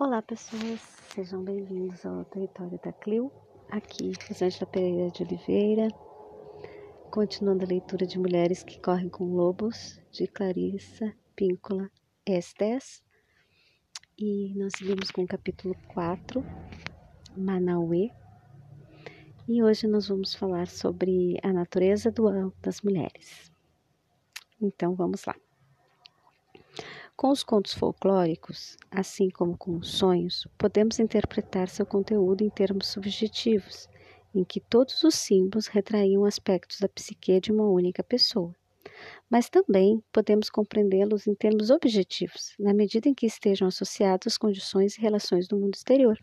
Olá pessoas, sejam bem-vindos ao Território da Clio, aqui Rosângela Pereira de Oliveira, continuando a leitura de Mulheres que Correm com Lobos, de Clarissa Píncola Estes, e nós seguimos com o capítulo 4, Manawee, e hoje nós vamos falar sobre a natureza dual das mulheres. Então vamos lá. Com os contos folclóricos, assim como com os sonhos, podemos interpretar seu conteúdo em termos subjetivos, em que todos os símbolos retraíam aspectos da psique de uma única pessoa. Mas também podemos compreendê-los em termos objetivos, na medida em que estejam associados às condições e relações do mundo exterior.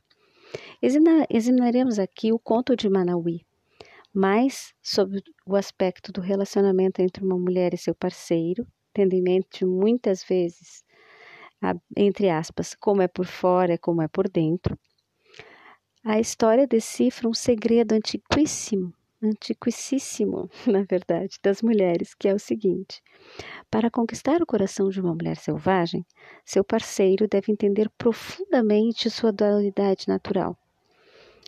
Examinaremos aqui o conto de Manawee, mais sobre o aspecto do relacionamento entre uma mulher e seu parceiro, tendo em mente muitas vezes, entre aspas, como é por fora e como é por dentro. A história decifra um segredo antiquíssimo, na verdade, das mulheres, que é o seguinte: para conquistar o coração de uma mulher selvagem, seu parceiro deve entender profundamente sua dualidade natural.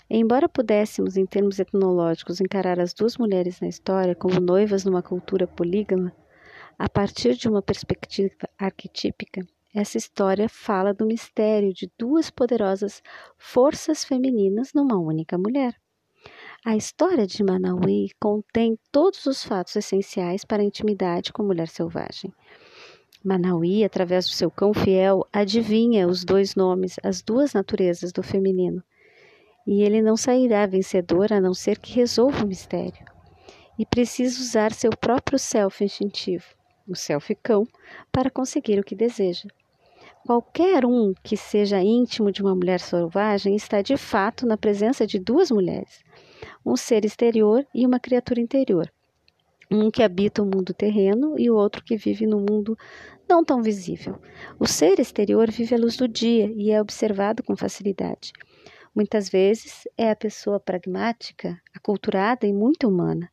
Embora pudéssemos, em termos etnológicos, encarar as duas mulheres na história como noivas numa cultura polígama, a partir de uma perspectiva arquetípica, essa história fala do mistério de duas poderosas forças femininas numa única mulher. A história de Manawee contém todos os fatos essenciais para a intimidade com a mulher selvagem. Manawee, através do seu cão fiel, adivinha os dois nomes, as duas naturezas do feminino. E ele não sairá vencedor a não ser que resolva o mistério. E precisa usar seu próprio self instintivo, o self-cão, para conseguir o que deseja. Qualquer um que seja íntimo de uma mulher selvagem está de fato na presença de duas mulheres, um ser exterior e uma criatura interior, um que habita o mundo terreno e o outro que vive no mundo não tão visível. O ser exterior vive à luz do dia e é observado com facilidade. Muitas vezes é a pessoa pragmática, aculturada e muito humana.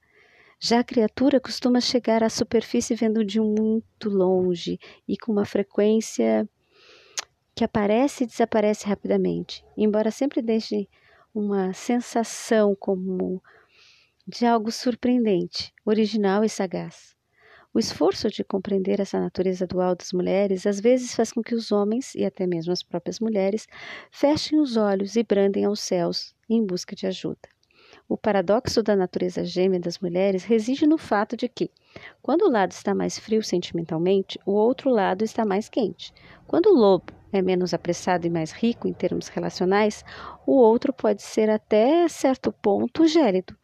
Já a criatura costuma chegar à superfície vendo de muito longe e com uma frequência que aparece e desaparece rapidamente, embora sempre deixe uma sensação como de algo surpreendente, original e sagaz. O esforço de compreender essa natureza dual das mulheres às vezes faz com que os homens, e até mesmo as próprias mulheres, fechem os olhos e brandem aos céus em busca de ajuda. O paradoxo da natureza gêmea das mulheres reside no fato de que, quando o lado está mais frio sentimentalmente, o outro lado está mais quente. Quando o lobo é menos apressado e mais rico em termos relacionais, o outro pode ser até certo ponto gélido.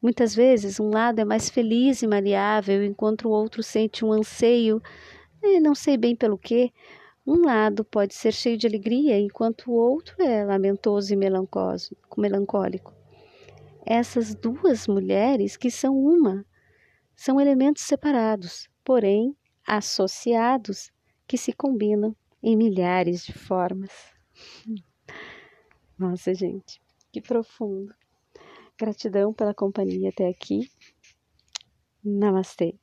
Muitas vezes, um lado é mais feliz e maleável, enquanto o outro sente um anseio, não sei bem pelo quê. Um lado pode ser cheio de alegria, enquanto o outro é lamentoso e melancólico. Essas duas mulheres que são uma, são elementos separados, porém associados, que se combinam em milhares de formas. Nossa, gente, que profundo. Gratidão pela companhia até aqui. Namastê.